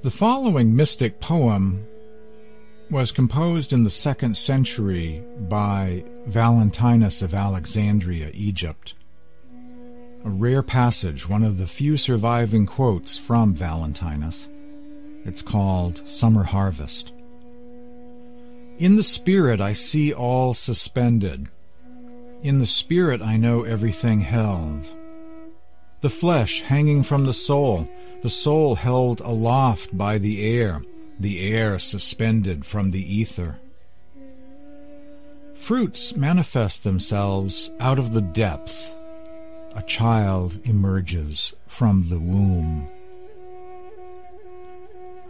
The following mystic poem was composed in the 2nd century by Valentinus of Alexandria, Egypt. A rare passage, one of the few surviving quotes from Valentinus. It's called Summer Harvest. In the spirit I see all suspended. In the spirit I know everything held. The flesh hanging from the soul held aloft by the air suspended from the ether. Fruits manifest themselves out of the depth. A child emerges from the womb.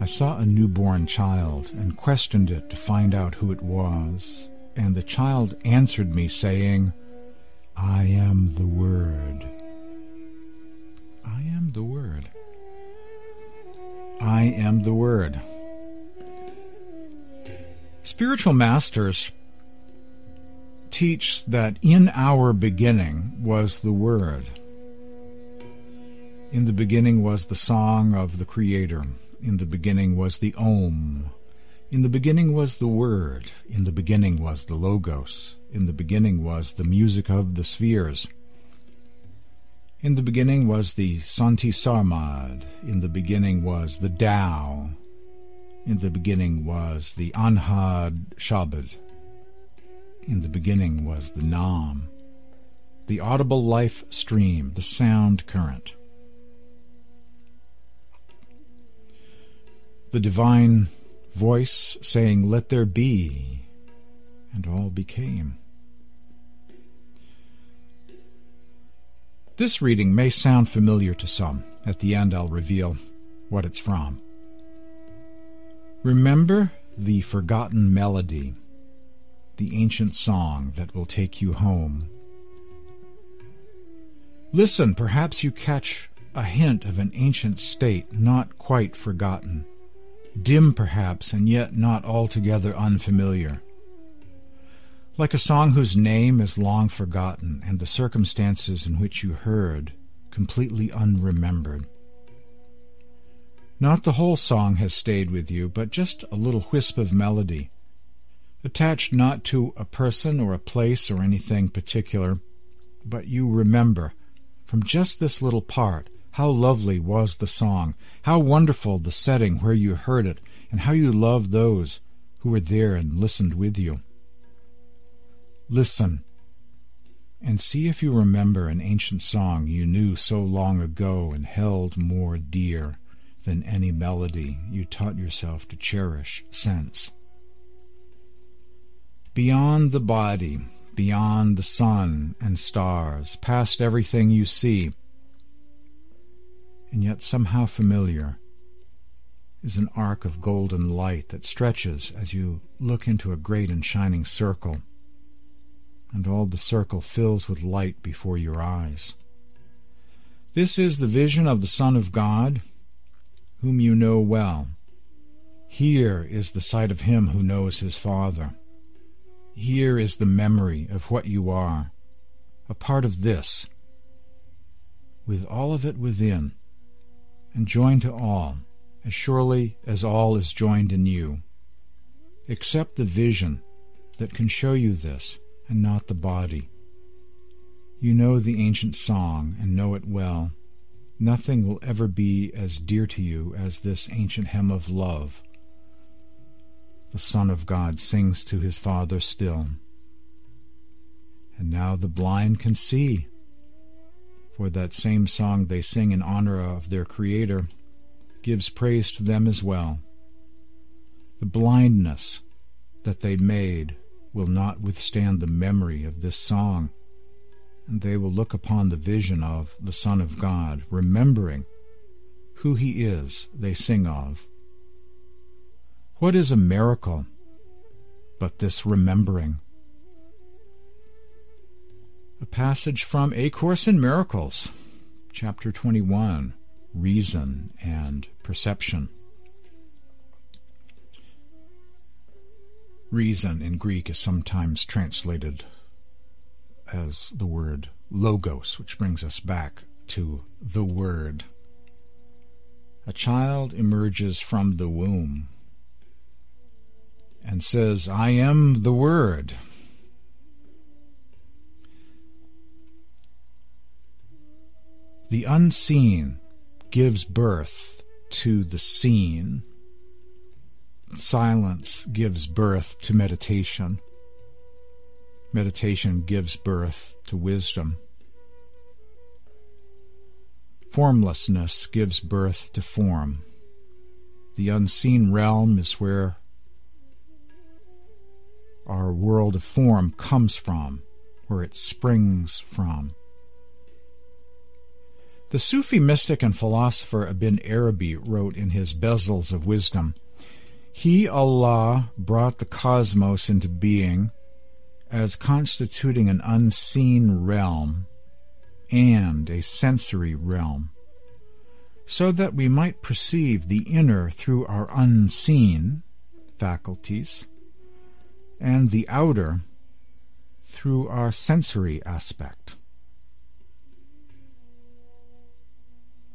I saw a newborn child and questioned it to find out who it was, and the child answered me, saying, I am the Word. I am the Word. I am the Word. Spiritual masters teach that in our beginning was the Word. In the beginning was the song of the Creator. In the beginning was the Om. In the beginning was the Word. In the beginning was the Logos. In the beginning was the music of the spheres. In the beginning was the Santi Sarmad. In the beginning was the Tao. In the beginning was the Anhad Shabad. In the beginning was the Nam, the audible life stream, the sound current. The divine voice saying, let there be, and all became. This reading may sound familiar to some. At the end I'll reveal what it's from. Remember the forgotten melody, the ancient song that will take you home. Listen, perhaps you catch a hint of an ancient state not quite forgotten, dim perhaps and yet not altogether unfamiliar. Like a song whose name is long forgotten and the circumstances in which you heard completely unremembered. Not the whole song has stayed with you, but just a little wisp of melody, attached not to a person or a place or anything particular, but you remember from just this little part how lovely was the song, how wonderful the setting where you heard it, and how you loved those who were there and listened with you. Listen, and see if you remember an ancient song you knew so long ago and held more dear than any melody you taught yourself to cherish since. Beyond the body, beyond the sun and stars, past everything you see, and yet somehow familiar, is an arc of golden light that stretches as you look into a great and shining circle, and all the circle fills with light before your eyes. This is the vision of the Son of God, whom you know well. Here is the sight of him who knows his Father. Here is the memory of what you are, a part of this, with all of it within, and joined to all, as surely as all is joined in you. Accept the vision that can show you this, and not the body. You know the ancient song, and know it well. Nothing will ever be as dear to you as this ancient hymn of love. The Son of God sings to his Father still. And now the blind can see, for that same song they sing in honor of their Creator gives praise to them as well. The blindness that they made will not withstand the memory of this song, and they will look upon the vision of the Son of God, remembering who he is they sing of. What is a miracle but this remembering? A passage from A Course in Miracles, Chapter 21, Reason and Perception. Reason in Greek is sometimes translated as the word logos, which brings us back to the Word. a child emerges from the womb and says, I am the Word. The unseen gives birth to the seen. Silence gives birth to meditation. Meditation gives birth to wisdom. Formlessness gives birth to form. The unseen realm is where our world of form comes from, where it springs from. The Sufi mystic and philosopher Ibn Arabi wrote in his Bezels of Wisdom, He, Allah, brought the cosmos into being as constituting an unseen realm and a sensory realm, so that we might perceive the inner through our unseen faculties and the outer through our sensory aspect.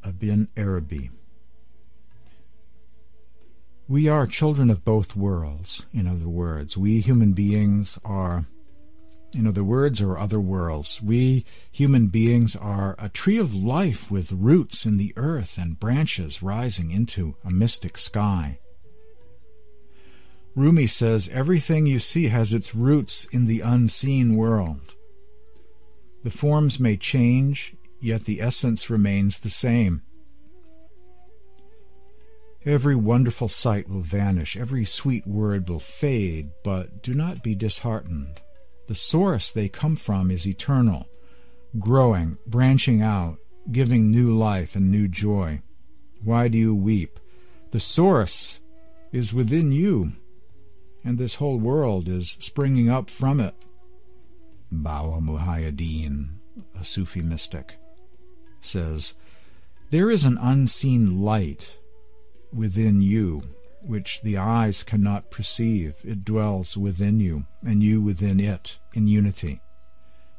Ibn Arabi. We are children of both worlds, in other words. We human beings are, in other words, or other worlds. We human beings are a tree of life with roots in the earth and branches rising into a mystic sky. Rumi says, everything you see has its roots in the unseen world. The forms may change, yet the essence remains the same. Every wonderful sight will vanish, every sweet word will fade, but do not be disheartened. The source they come from is eternal, growing, branching out, giving new life and new joy. Why do you weep? The source is within you, and this whole world is springing up from it. Bawa Muhaiyaddeen, a Sufi mystic, says, There is an unseen light within you, which the eyes cannot perceive. It dwells within you, and you within it, in unity.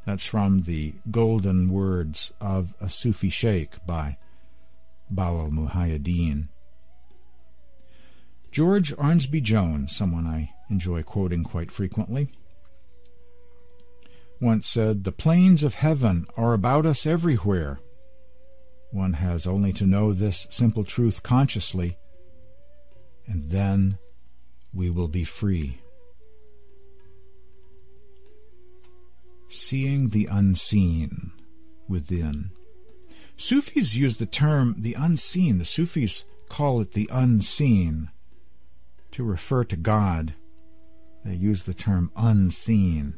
That's from the Golden Words of a Sufi Sheikh by Bawa Muhaiyaddeen. George Arnsby Jones, someone I enjoy quoting quite frequently, once said, The plains of heaven are about us everywhere. One has only to know this simple truth consciously, and then we will be free. Seeing the unseen within. Sufis use the term the unseen. The Sufis call it the unseen to refer to God. They use the term unseen.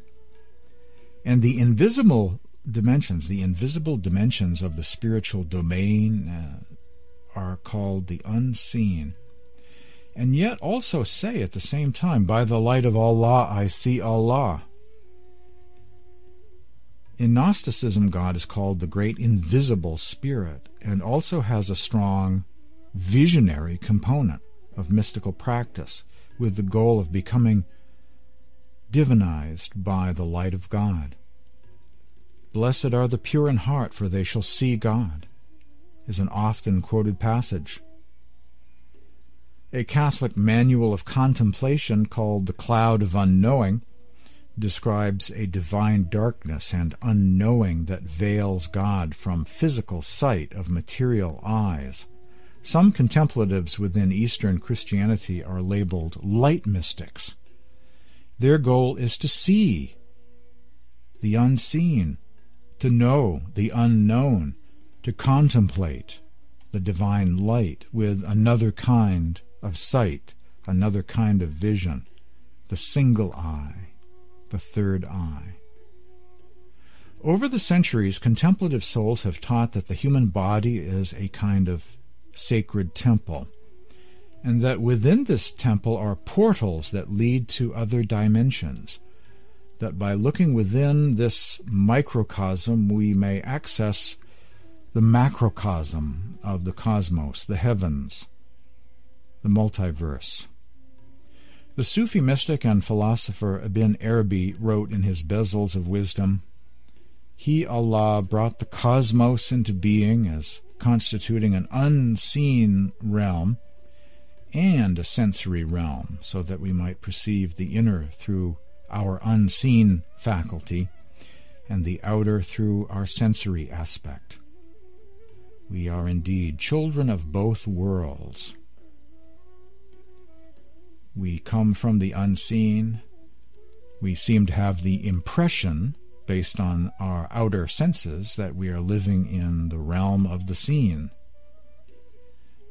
And the invisible dimensions, of the spiritual domain are called the unseen. And yet also say at the same time, By the light of Allah, I see Allah. In Gnosticism, God is called the great invisible spirit, and also has a strong visionary component of mystical practice, with the goal of becoming divinized by the light of God. Blessed are the pure in heart, for they shall see God, is an often quoted passage. A Catholic manual of contemplation called The Cloud of Unknowing describes a divine darkness and unknowing that veils God from physical sight of material eyes. Some contemplatives within Eastern Christianity are labeled light mystics. Their goal is to see the unseen, to know the unknown, to contemplate the divine light with another kind of sight, another kind of vision, the single eye, the third eye. Over the centuries, contemplative souls have taught that the human body is a kind of sacred temple, and that within this temple are portals that lead to other dimensions, that by looking within this microcosm we may access the macrocosm of the cosmos, the heavens, the multiverse. The Sufi mystic and philosopher Ibn Arabi wrote in his Bezels of Wisdom, He, Allah, brought the cosmos into being as constituting an unseen realm and a sensory realm, so that we might perceive the inner through our unseen faculty and the outer through our sensory aspect. We are indeed children of both worlds. We come from the unseen. We seem to have the impression, based on our outer senses, that we are living in the realm of the seen.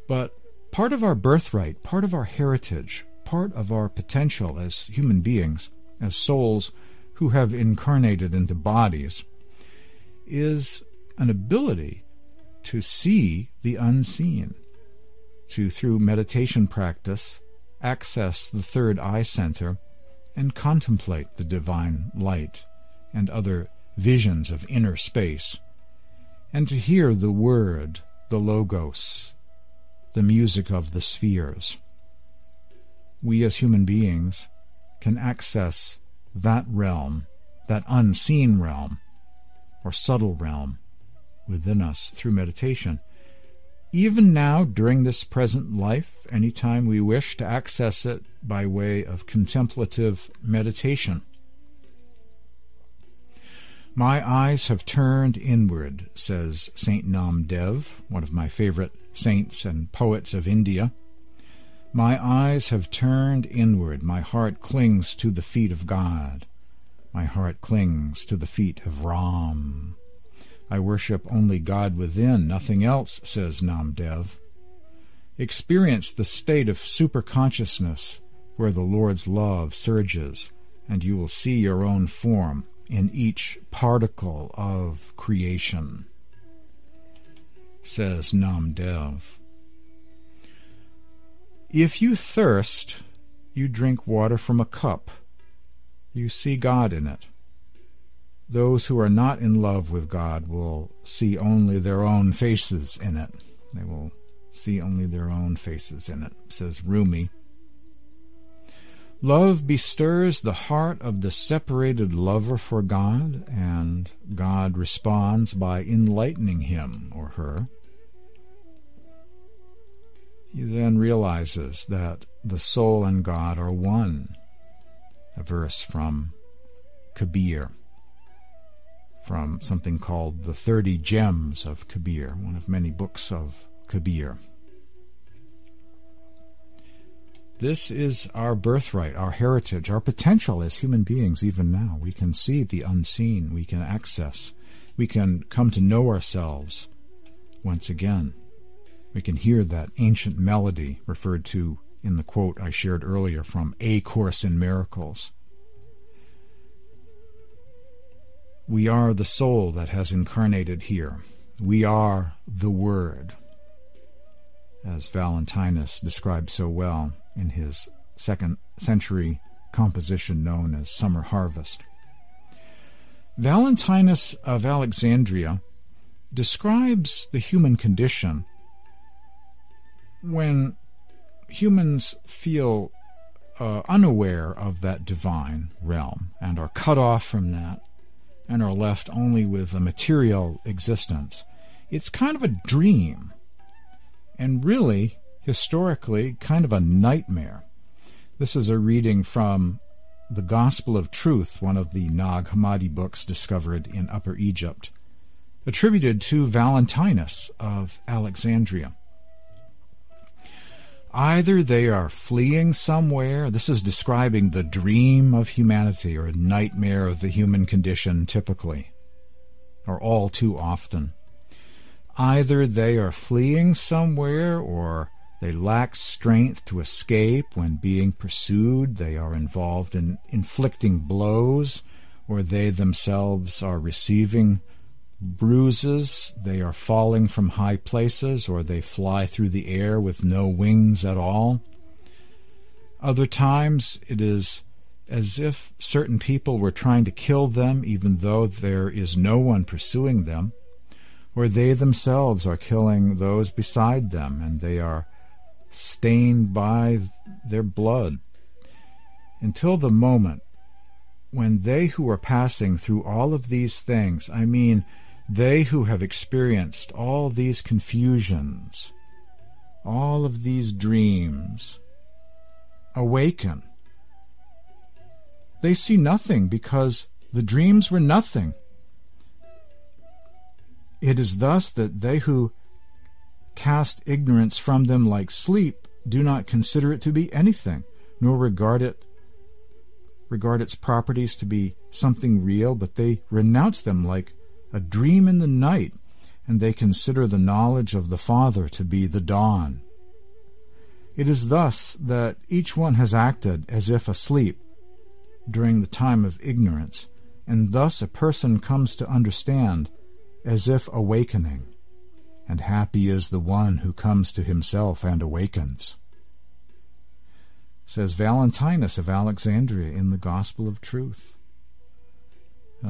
But part of our birthright, part of our heritage, part of our potential as human beings, as souls who have incarnated into bodies, is an ability to see the unseen, to, through meditation practice, access the third eye center and contemplate the divine light and other visions of inner space, and to hear the word, the logos, the music of the spheres. We as human beings can access that realm, that unseen realm, or subtle realm within us through meditation. Even now, during this present life, any time we wish to access it by way of contemplative meditation. My eyes have turned inward, says Saint Nam Dev, one of my favorite saints and poets of India. My eyes have turned inward, my heart clings to the feet of God. My heart clings to the feet of Ram. I worship only God within, nothing else, says Namdev. Experience the state of superconsciousness where the Lord's love surges, and you will see your own form in each particle of creation, says Namdev. If you thirst, you drink water from a cup. You see God in it. Those who are not in love with God will see only their own faces in it. They will see only their own faces in it, says Rumi. Love bestirs the heart of the separated lover for God, and God responds by enlightening him or her. He then realizes that the soul and God are one. A verse from Kabir, from something called The 30 Gems of Kabir, one of many books of Kabir. This is our birthright, our heritage, our potential as human beings even now. We can see the unseen, we can access, we can come to know ourselves once again. We can hear that ancient melody referred to in the quote I shared earlier from A Course in Miracles. We are the soul that has incarnated here. We are the Word, as Valentinus described so well in his 2nd century composition known as Summer Harvest. Valentinus of Alexandria describes the human condition when humans feel unaware of that divine realm and are cut off from that, and are left only with a material existence. It's kind of a dream, and really, historically, kind of a nightmare. This is a reading from the Gospel of Truth, one of the Nag Hammadi books discovered in Upper Egypt, attributed to Valentinus of Alexandria. Either they are fleeing somewhere — this is describing the dream of humanity, or nightmare of the human condition typically, or all too often. Either they are fleeing somewhere, or they lack strength to escape when being pursued. They are involved in inflicting blows, or they themselves are receiving bruises. They are falling from high places, or they fly through the air with no wings at all. Other times it is as if certain people were trying to kill them, even though there is no one pursuing them, or they themselves are killing those beside them, and they are stained by their blood, until the moment when they who are passing through all of these things — I mean, They who have experienced all these confusions, all of these dreams, awaken. They see nothing because the dreams were nothing. It is thus that they who cast ignorance from them like sleep do not consider it to be anything, nor regard its properties to be something real, but they renounce them like a dream in the night, and they consider the knowledge of the Father to be the dawn. It is thus that each one has acted as if asleep during the time of ignorance, and thus a person comes to understand as if awakening, and happy is the one who comes to himself and awakens. Says Valentinus of Alexandria in the Gospel of Truth.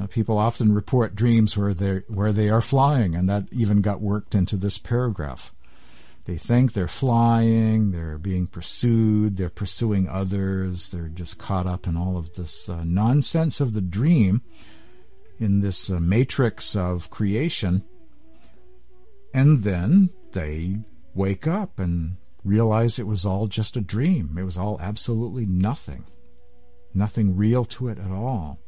People often report dreams where they are flying, and that even got worked into this paragraph. They think they're flying, they're being pursued, they're pursuing others, they're just caught up in all of this nonsense of the dream, in this matrix of creation, and then they wake up and realize it was all just a dream. It was all absolutely nothing real to it at all.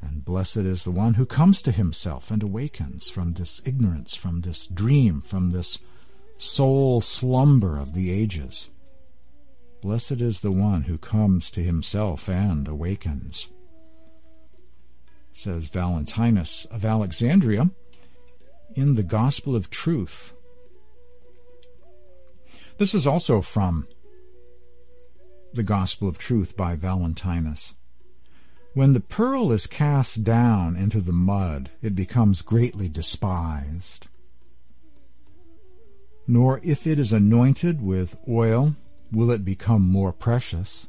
And blessed is the one who comes to himself and awakens from this ignorance, from this dream, from this soul slumber of the ages. Blessed is the one who comes to himself and awakens. Says Valentinus of Alexandria in the Gospel of Truth. This is also from the Gospel of Truth by Valentinus. When the pearl is cast down into the mud, it becomes greatly despised. Nor if it is anointed with oil will it become more precious,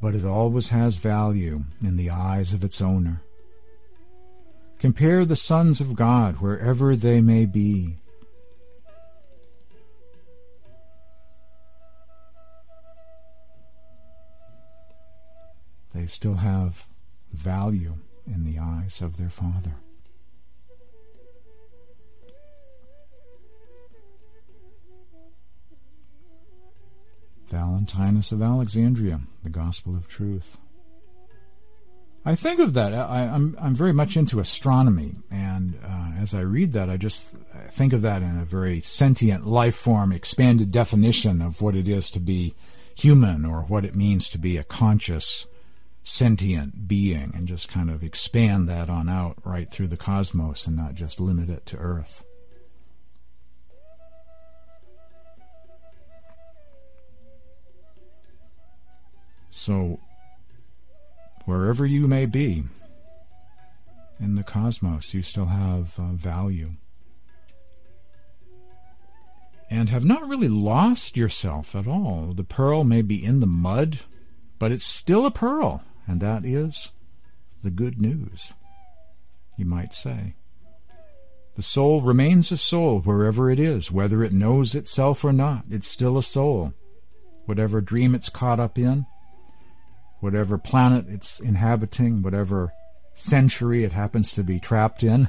but it always has value in the eyes of its owner. Compare the sons of God wherever they may be. They still have value in the eyes of their Father. Valentinus of Alexandria, the Gospel of Truth. I think of that. I'm very much into astronomy, and as I read that, I think of that in a very sentient life form, expanded definition of what it is to be human, or what it means to be a conscious sentient being, and just kind of expand that on out right through the cosmos and not just limit it to Earth. So, wherever you may be in the cosmos, you still have value. And have not really lost yourself at all. The pearl may be in the mud, but it's still a pearl. And that is the good news, you might say. The soul remains a soul wherever it is, whether it knows itself or not. It's still a soul. Whatever dream it's caught up in, whatever planet it's inhabiting, whatever century it happens to be trapped in,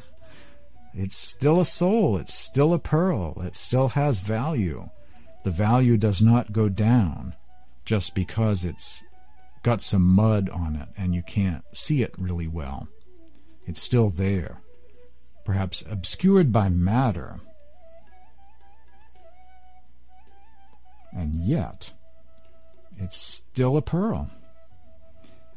it's still a soul. It's still a pearl. It still has value. The value does not go down just because it's got some mud on it and you can't see it really well. It's still there, perhaps obscured by matter. And yet, it's still a pearl.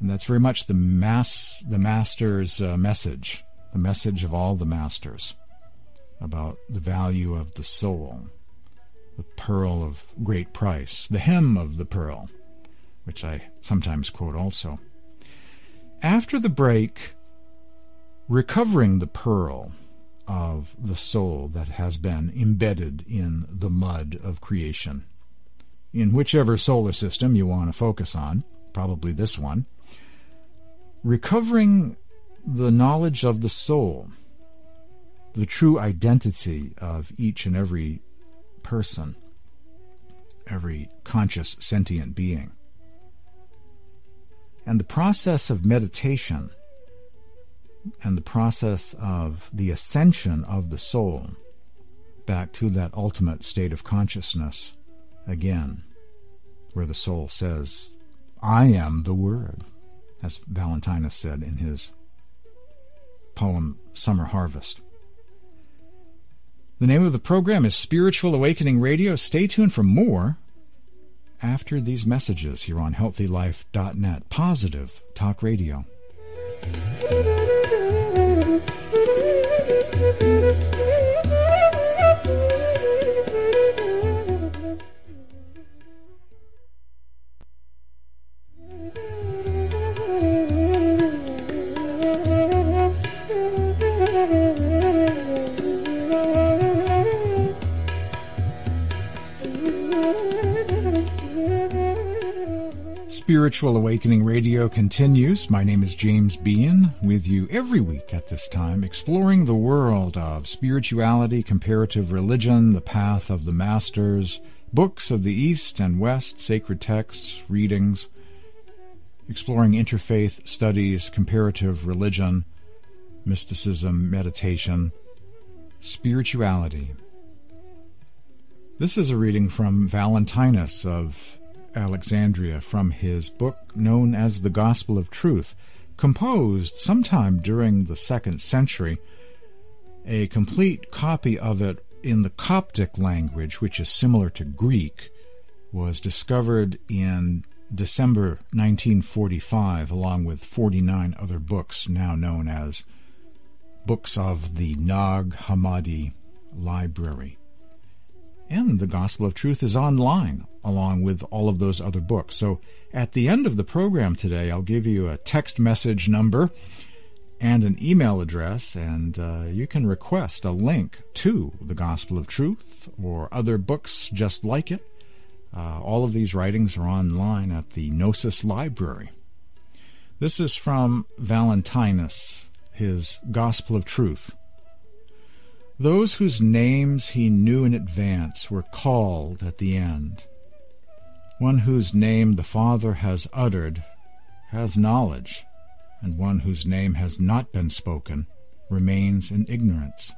And that's very much the master's message, the message of all the masters about the value of the soul, the pearl of great price, the hem of the pearl, which I sometimes quote also. After the break, recovering the pearl of the soul that has been embedded in the mud of creation, in whichever solar system you want to focus on, probably this one, recovering the knowledge of the soul, the true identity of each and every person, every conscious sentient being. And the process of meditation and the process of the ascension of the soul back to that ultimate state of consciousness again, where the soul says, I am the Word, as Valentinus said in his poem Summer Harvest. The name of the program is Spiritual Awakening Radio. Stay tuned for more after these messages here on HealthyLife.net, Positive Talk Radio. Spiritual Awakening Radio continues. My name is James Bean, with you every week at this time, exploring the world of spirituality, comparative religion, the Path of the Masters, books of the East and West, sacred texts, readings, exploring interfaith studies, comparative religion, mysticism, meditation, spirituality. This is a reading from Valentinus of Alexandria, from his book known as The Gospel of Truth, composed sometime during the 2nd century, a complete copy of it in the Coptic language, which is similar to Greek, was discovered in December 1945, along with 49 other books now known as Books of the Nag Hammadi Library. And The Gospel of Truth is online, along with all of those other books. So at the end of the program today, I'll give you a text message number and an email address, and you can request a link to The Gospel of Truth or other books just like it. All of these writings are online at the Gnosis Library. This is from Valentinus, his Gospel of Truth. Those whose names he knew in advance were called at the end. One whose name the Father has uttered has knowledge, and one whose name has not been spoken remains in ignorance.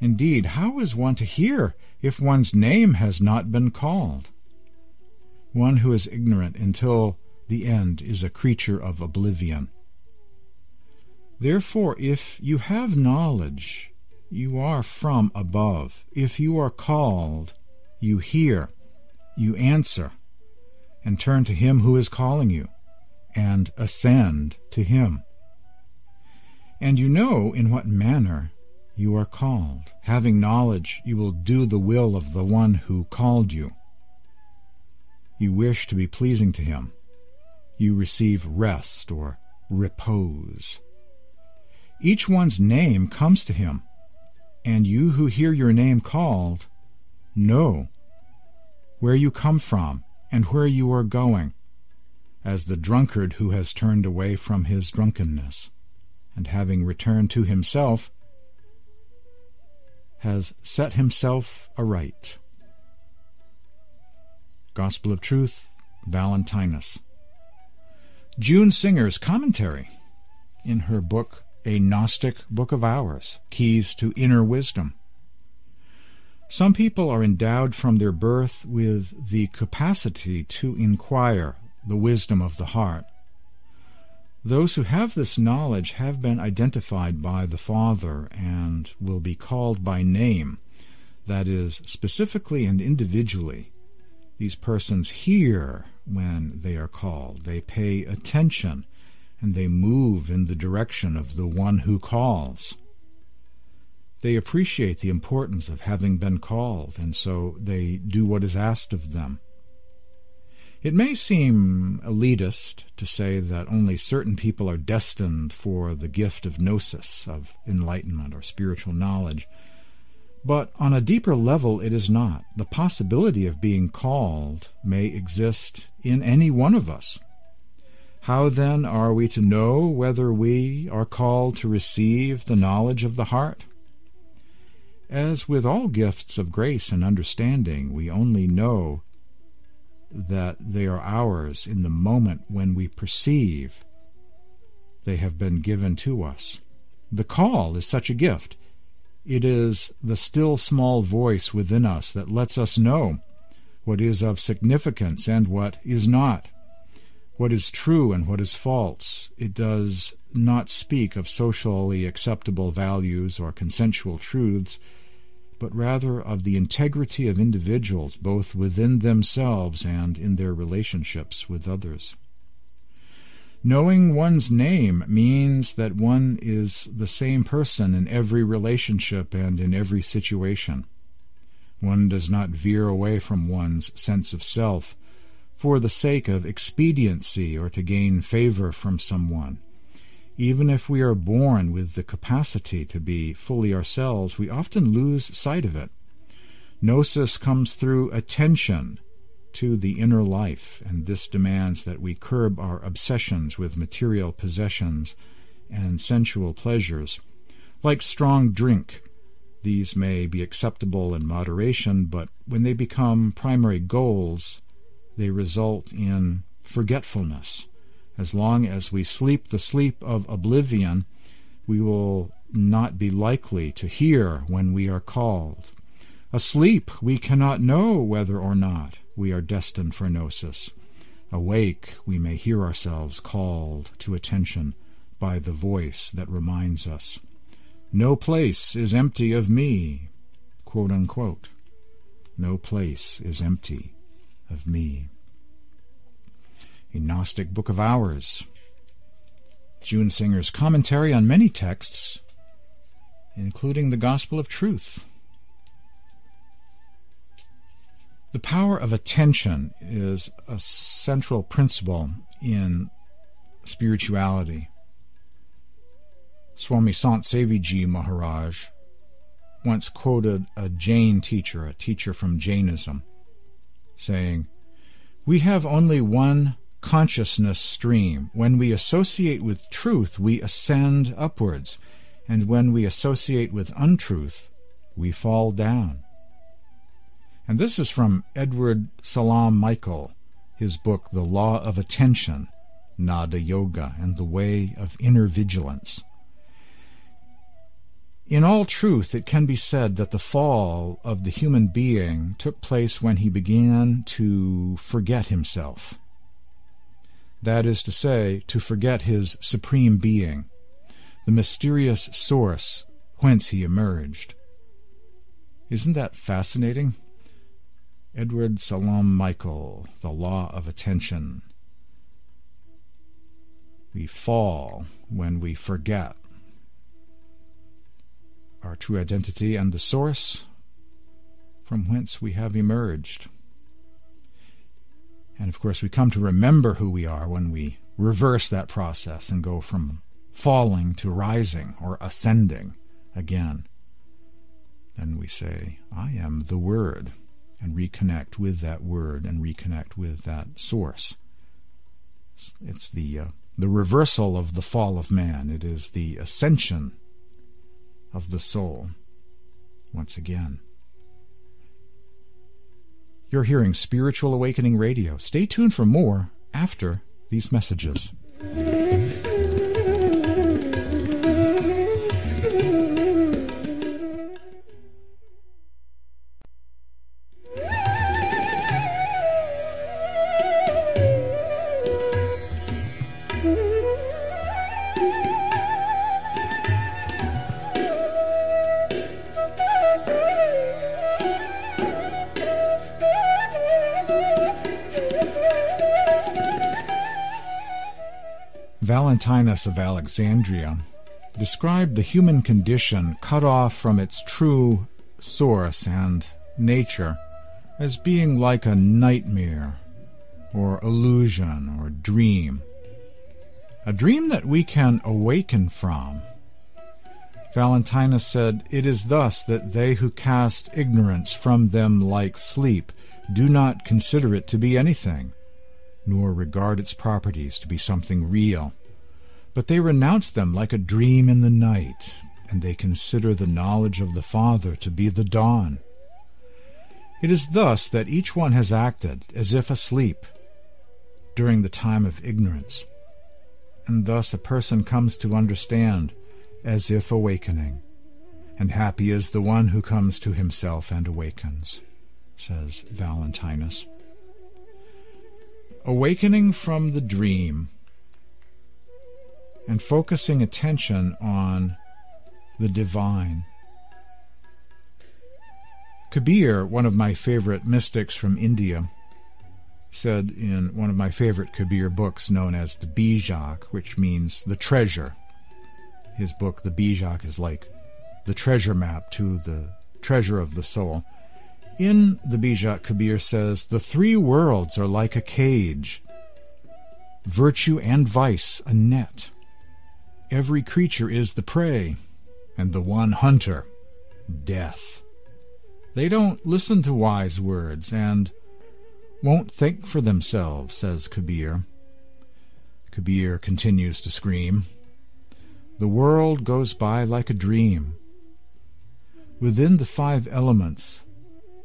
Indeed, how is one to hear if one's name has not been called? One who is ignorant until the end is a creature of oblivion. Therefore, if you have knowledge, you are from above. If you are called, you hear, you answer, and turn to him who is calling you, and ascend to him. And you know in what manner you are called. Having knowledge, you will do the will of the one who called you. You wish to be pleasing to him. You receive rest or repose. Each one's name comes to him, and you who hear your name called, know where you come from and where you are going, as the drunkard who has turned away from his drunkenness, and having returned to himself, has set himself aright. Gospel of Truth, Valentinus. June Singer's commentary in her book A Gnostic Book of Hours, Keys to Inner Wisdom. Some people are endowed from their birth with the capacity to inquire the wisdom of the heart. Those who have this knowledge have been identified by the Father and will be called by name, that is, specifically and individually. These persons hear when they are called. They pay attention, and they move in the direction of the one who calls. They appreciate the importance of having been called, and so they do what is asked of them. It may seem elitist to say that only certain people are destined for the gift of gnosis, of enlightenment or spiritual knowledge, but on a deeper level it is not. The possibility of being called may exist in any one of us. How then are we to know whether we are called to receive the knowledge of the heart? As with all gifts of grace and understanding, we only know that they are ours in the moment when we perceive They have been given to us. The call is such a gift. It is the still small voice within us that lets us know what is of significance and what is not, what is true and what is false. It does not speak of socially acceptable values or consensual truths, but rather of the integrity of individuals, both within themselves and in their relationships with others. Knowing one's name means that one is the same person in every relationship and in every situation. One does not veer away from one's sense of self for the sake of expediency or to gain favor from someone. Even if we are born with the capacity to be fully ourselves, we often lose sight of it. Gnosis comes through attention to the inner life, and this demands that we curb our obsessions with material possessions and sensual pleasures. Like strong drink, these may be acceptable in moderation, but when they become primary goals, they result in forgetfulness. As long as we sleep the sleep of oblivion, we will not be likely to hear when we are called. Asleep, we cannot know whether or not we are destined for gnosis. Awake, we may hear ourselves called to attention by the voice that reminds us, "No place is empty of me," quote unquote. No place is empty of me. A Gnostic Book of Hours. June Singer's commentary on many texts, including the Gospel of Truth. The power of attention is a central principle in spirituality. Swami Santseviji Maharaj once quoted a Jain teacher, a teacher from Jainism, saying, "We have only one consciousness stream. When we associate with truth, we ascend upwards, and when we associate with untruth, we fall down." And this is from Edward Salim Michael, his book The Law of Attention, Nada Yoga, and the Way of Inner Vigilance. In all truth, it can be said that the fall of the human being took place when he began to forget himself. That is to say, to forget his supreme being, the mysterious source whence he emerged. Isn't that fascinating? Edward Salim Michael, The Law of Attention. We fall when we forget our true identity and the source from whence we have emerged. And of course we come to remember who we are when we reverse that process and go from falling to rising or ascending again. Then we say, "I am the Word," and reconnect with that Word and reconnect with that source. It's the reversal of the fall of man. It is the ascension of the soul once again. You're hearing Spiritual Awakening Radio. Stay tuned for more after these messages. Valentinus of Alexandria described the human condition cut off from its true source and nature as being like a nightmare or illusion or dream, a dream that we can awaken from. Valentinus said, "It is thus that they who cast ignorance from them like sleep do not consider it to be anything, nor regard its properties to be something real. But they renounce them like a dream in the night, and they consider the knowledge of the Father to be the dawn. It is thus that each one has acted as if asleep during the time of ignorance, and thus a person comes to understand as if awakening. And happy is the one who comes to himself and awakens, says Valentinus. Awakening from the dream and focusing attention on the divine. Kabir, one of my favorite mystics from India, said in one of my favorite Kabir books known as the Bijak, which means the treasure. His book, the Bijak, is like the treasure map to the treasure of the soul. In the Bijak, Kabir says, the three worlds are like a cage, virtue and vice a net. Every creature is the prey, and the one hunter, death. They don't listen to wise words and won't think for themselves, says Kabir. Kabir continues to scream. The world goes by like a dream. Within the five elements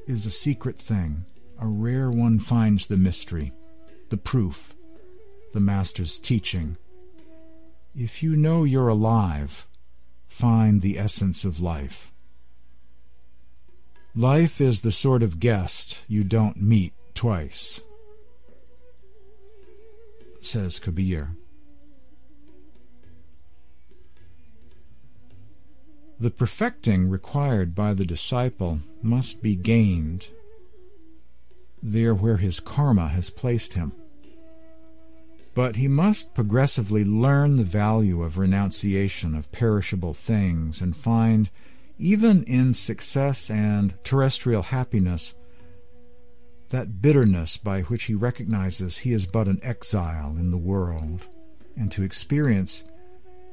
is a secret thing. A rare one finds the mystery, the proof, the master's teaching. If you know you're alive, find the essence of life. Life is the sort of guest you don't meet twice, says Kabir. The perfecting required by the disciple must be gained there where his karma has placed him. But he must progressively learn the value of renunciation of perishable things and find, even in success and terrestrial happiness, that bitterness by which he recognizes he is but an exile in the world, and to experience,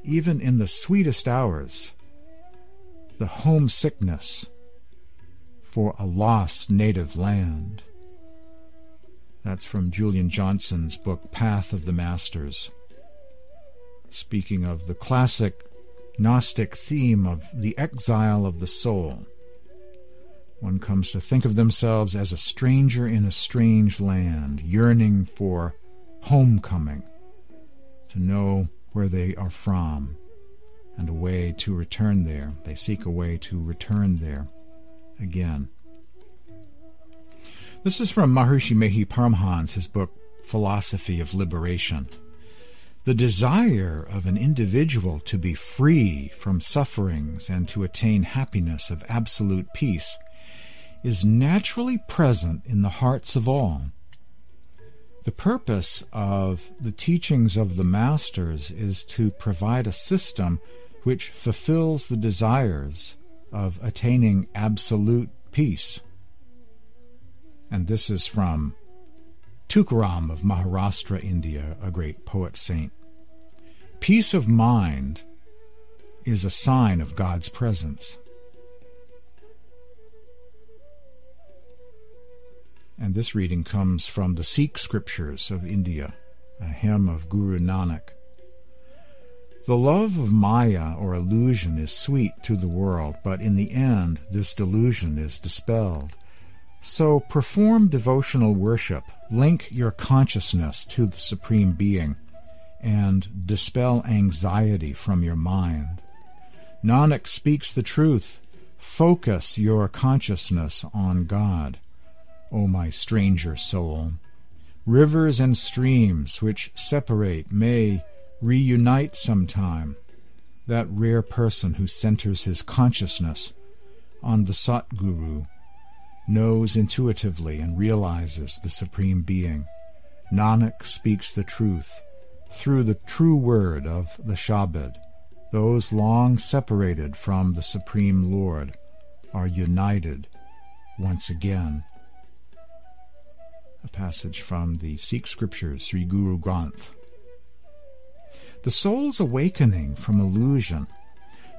even in the sweetest hours, the homesickness for a lost native land. That's from Julian Johnson's book, Path of the Masters. Speaking of the classic Gnostic theme of the exile of the soul. One comes to think of themselves as a stranger in a strange land, yearning for homecoming, to know where they are from, and a way to return there. They seek a way to return there again. This is from Maharishi Mehi Paramahans, his book, Philosophy of Liberation. The desire of an individual to be free from sufferings and to attain happiness of absolute peace is naturally present in the hearts of all. The purpose of the teachings of the masters is to provide a system which fulfills the desires of attaining absolute peace. And this is from Tukaram of Maharashtra, India, a great poet saint. Peace of mind is a sign of God's presence. And this reading comes from the Sikh scriptures of India, a hymn of Guru Nanak. The love of Maya or illusion is sweet to the world, but in the end this delusion is dispelled. So perform devotional worship, link your consciousness to the Supreme Being, and dispel anxiety from your mind. Nanak speaks the truth. Focus your consciousness on God, O my stranger soul. Rivers and streams which separate may reunite sometime. That rare person who centers his consciousness on the Satguru knows intuitively and realizes the Supreme Being. Nanak speaks the truth through the true word of the Shabad. Those long separated from the Supreme Lord are united once again. A passage from the Sikh scriptures, Sri Guru Granth. The soul's awakening from illusion.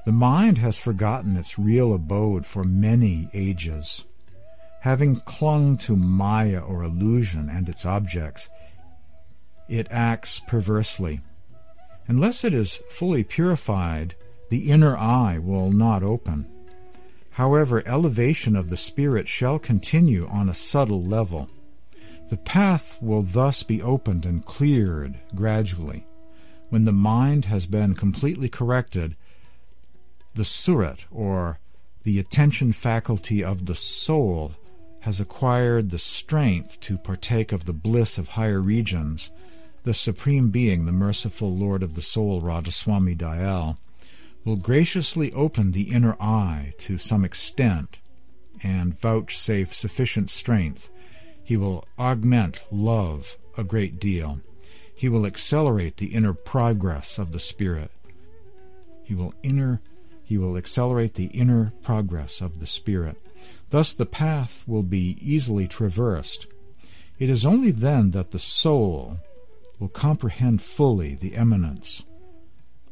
The mind has forgotten its real abode for many ages. Having clung to Maya or illusion and its objects, it acts perversely. Unless it is fully purified, the inner eye will not open. However, elevation of the spirit shall continue on a subtle level. The path will thus be opened and cleared gradually. when the mind has been completely corrected, the surat, or the attention faculty of the soul, has acquired the strength to partake of the bliss of higher regions, the Supreme Being, the merciful Lord of the soul, Radhaswami Dayal, will graciously open the inner eye to some extent and vouchsafe sufficient strength. He will augment love a great deal. He will accelerate the inner progress of the Spirit. He will accelerate the inner progress of the Spirit. Thus the path will be easily traversed. It is only then that the soul will comprehend fully the eminence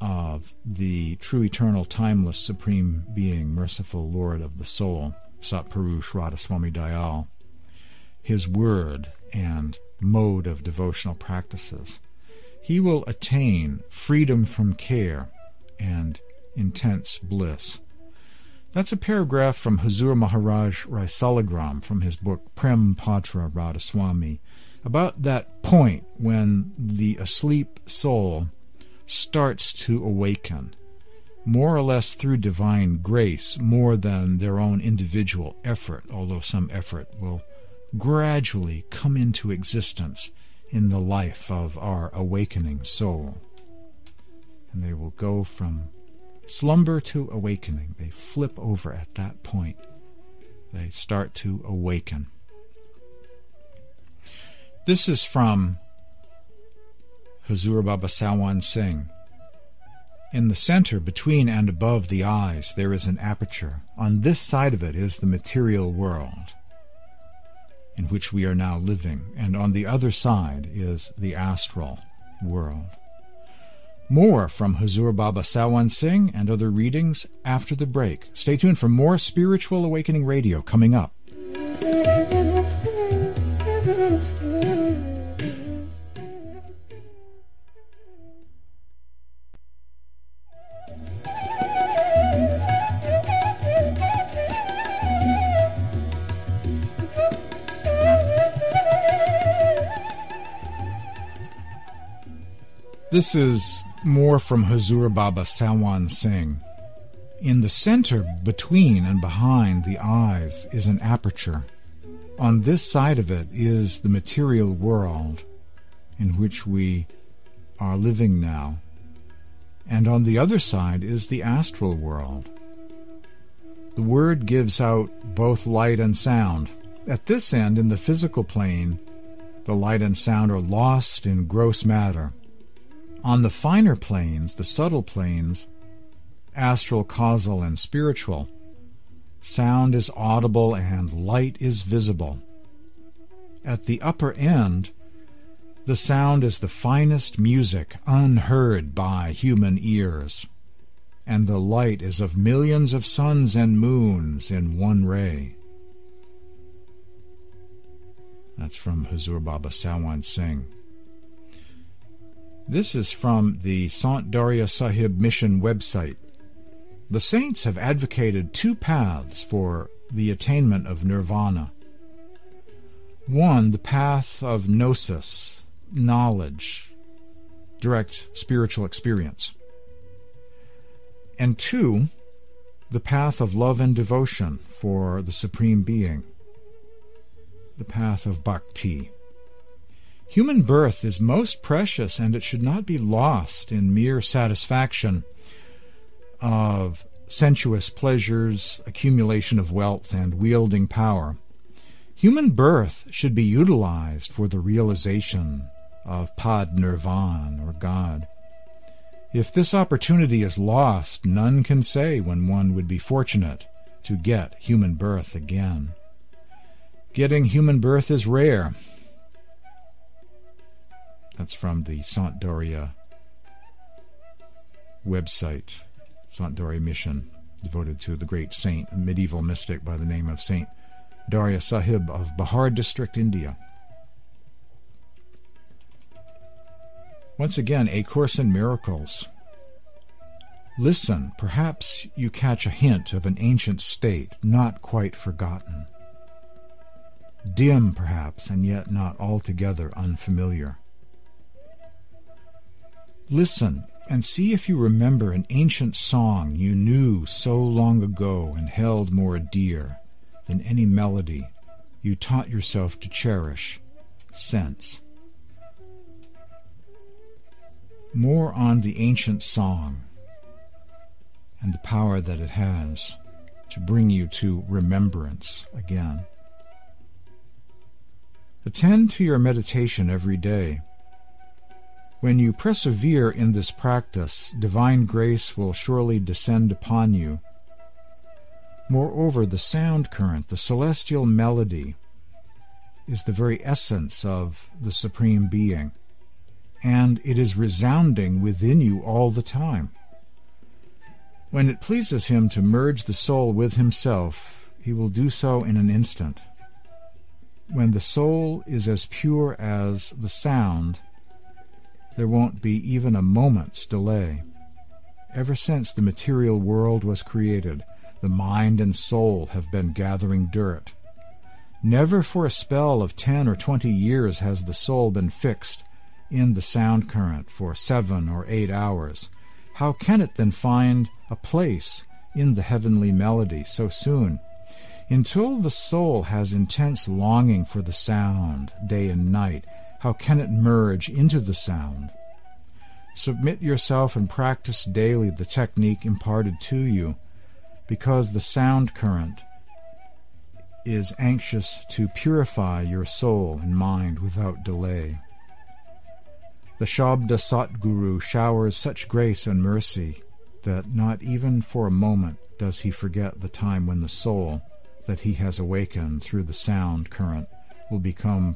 of the true, eternal, timeless, Supreme Being, merciful Lord of the soul, Satpurush Radhaswami Dayal, his word and mode of devotional practices. He will attain freedom from care and intense bliss. That's a paragraph from Hazur Maharaj Raisalagram from his book Prem Patra Radhaswami, about that point when the asleep soul starts to awaken, more or less through divine grace, more than their own individual effort, although some effort will gradually come into existence in the life of our awakening soul. And they will go from slumber to awakening. They flip over at that point. They start to awaken. This is from Hazur Baba Sawan Singh. In the center, between and above the eyes, there is an aperture. On this side of it is the material world in which we are now living, and on the other side is the astral world. More from Hazur Baba Sawan Singh and other readings after the break. Stay tuned for more Spiritual Awakening Radio coming up. This is more from Hazur Baba Sawan Singh. In the center, between and behind the eyes, is an aperture. On this side of it is the material world in which we are living now, and on the other side is the astral world. The Word gives out both light and sound. At this end, in the physical plane, the light and sound are lost in gross matter. On the finer planes, the subtle planes, astral, causal, and spiritual, sound is audible and light is visible. At the upper end, the sound is the finest music unheard by human ears, and the light is of millions of suns and moons in one ray. That's from Hazur Baba Sawan Singh. This is from the Sant Dariya Sahib Mission website. The saints have advocated two paths for the attainment of nirvana. One, the path of gnosis, knowledge, direct spiritual experience. And two, the path of love and devotion for the Supreme Being, the path of bhakti. Human birth is most precious, and it should not be lost in mere satisfaction of sensuous pleasures, accumulation of wealth, and wielding power. Human birth should be utilized for the realization of Pad Nirvan, or God. If this opportunity is lost, none can say when one would be fortunate to get human birth again. Getting human birth is rare. That's from the Sant Dariya website, Sant Dariya Mission, devoted to the great saint, a medieval mystic by the name of Saint Dariya Sahib of Bihar District, India. Once again, A Course in Miracles. Listen, perhaps you catch a hint of an ancient state not quite forgotten. Dim, perhaps, and yet not altogether unfamiliar. Listen and see if you remember an ancient song you knew so long ago and held more dear than any melody you taught yourself to cherish since. More on the ancient song and the power that it has to bring you to remembrance again. Attend to your meditation every day. When you persevere in this practice, divine grace will surely descend upon you. Moreover, the sound current, the celestial melody, is the very essence of the Supreme Being, and it is resounding within you all the time. When it pleases Him to merge the soul with Himself, He will do so in an instant. When the soul is as pure as the sound, there won't be even a moment's delay. Ever since the material world was created, the mind and soul have been gathering dirt. Never for a spell of 10 or 20 years has the soul been fixed in the sound current for 7 or 8 hours. How can it then find a place in the heavenly melody so soon? Until the soul has intense longing for the sound day and night, how can it merge into the sound? Submit yourself and practice daily the technique imparted to you, because the sound current is anxious to purify your soul and mind without delay. The Shabda Satguru showers such grace and mercy that not even for a moment does he forget the time when the soul that he has awakened through the sound current will become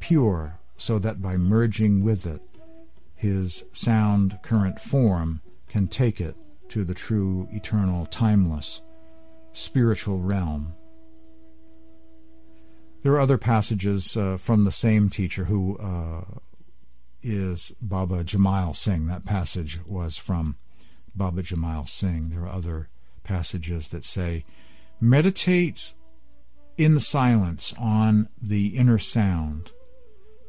pure, so that by merging with it, his sound current form can take it to the true, eternal, timeless, spiritual realm. There are other passages from the same teacher, who is Baba Jamal Singh. That passage was from Baba Jamal Singh. There are other passages that say, meditate in the silence on the inner sound.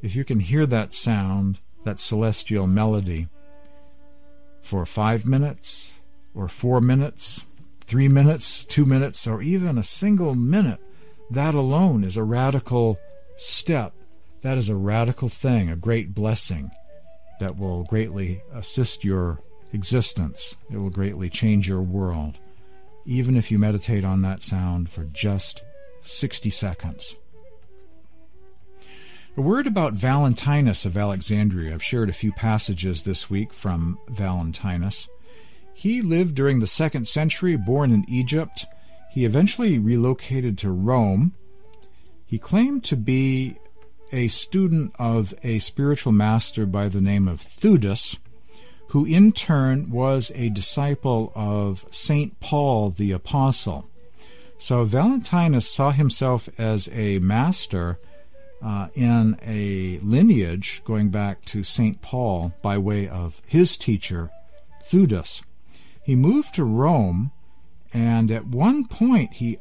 If you can hear that sound, that celestial melody, for 5 minutes, or 4 minutes, 3 minutes, 2 minutes, or even a single minute, that alone is a radical step. That is a radical thing, a great blessing that will greatly assist your existence. It will greatly change your world, even if you meditate on that sound for just 60 seconds. A word about Valentinus of Alexandria. I've shared a few passages this week from Valentinus. He lived during the 2nd century, born in Egypt. He eventually relocated to Rome. He claimed to be a student of a spiritual master by the name of Theudas, who in turn was a disciple of Saint Paul the Apostle. So Valentinus saw himself as a master in a lineage going back to St. Paul by way of his teacher, Theudas. He moved to Rome, and at one point he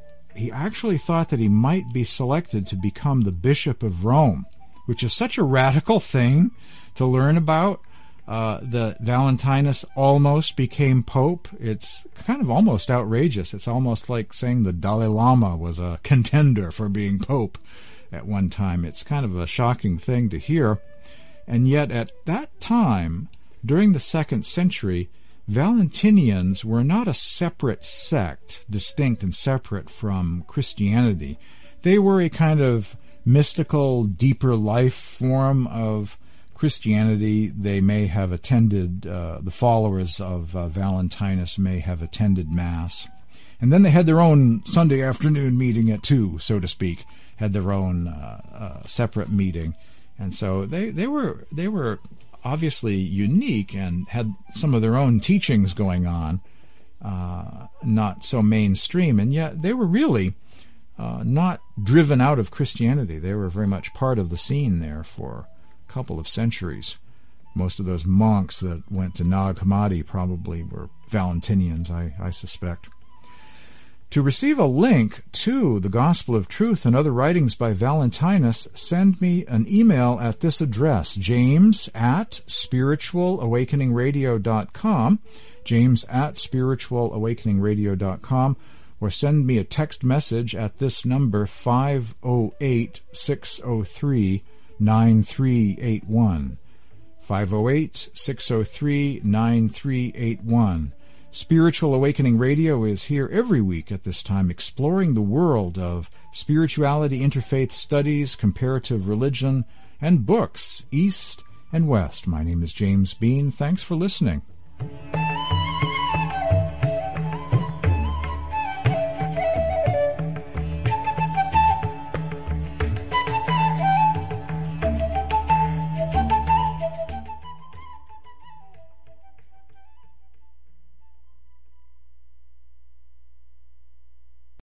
actually thought that he might be selected to become the Bishop of Rome, which is such a radical thing to learn about. The Valentinus almost became Pope. It's kind of almost outrageous. It's almost like saying the Dalai Lama was a contender for being Pope at one time. It's kind of a shocking thing to hear. And yet at that time, during the 2nd century, Valentinians were not a separate sect, distinct and separate from Christianity. They were a kind of mystical, deeper life form of Christianity. They may have attended, the followers of Valentinus may have attended Mass. And then they had their own Sunday afternoon meeting at 2, so to speak, had their own separate meeting. And so they were obviously unique and had some of their own teachings going on, not so mainstream. And yet they were really not driven out of Christianity. They were very much part of the scene there for a couple of centuries. Most of those monks that went to Nag Hammadi probably were Valentinians, I suspect. To receive a link to the Gospel of Truth and other writings by Valentinus, send me an email at this address, james@spiritualawakeningradio.com, james@spiritualawakeningradio.com, or send me a text message at this number, 508-603-9381. 508-603-9381. Spiritual Awakening Radio is here every week at this time, exploring the world of spirituality, interfaith studies, comparative religion, and books, East and West. My name is James Bean. Thanks for listening.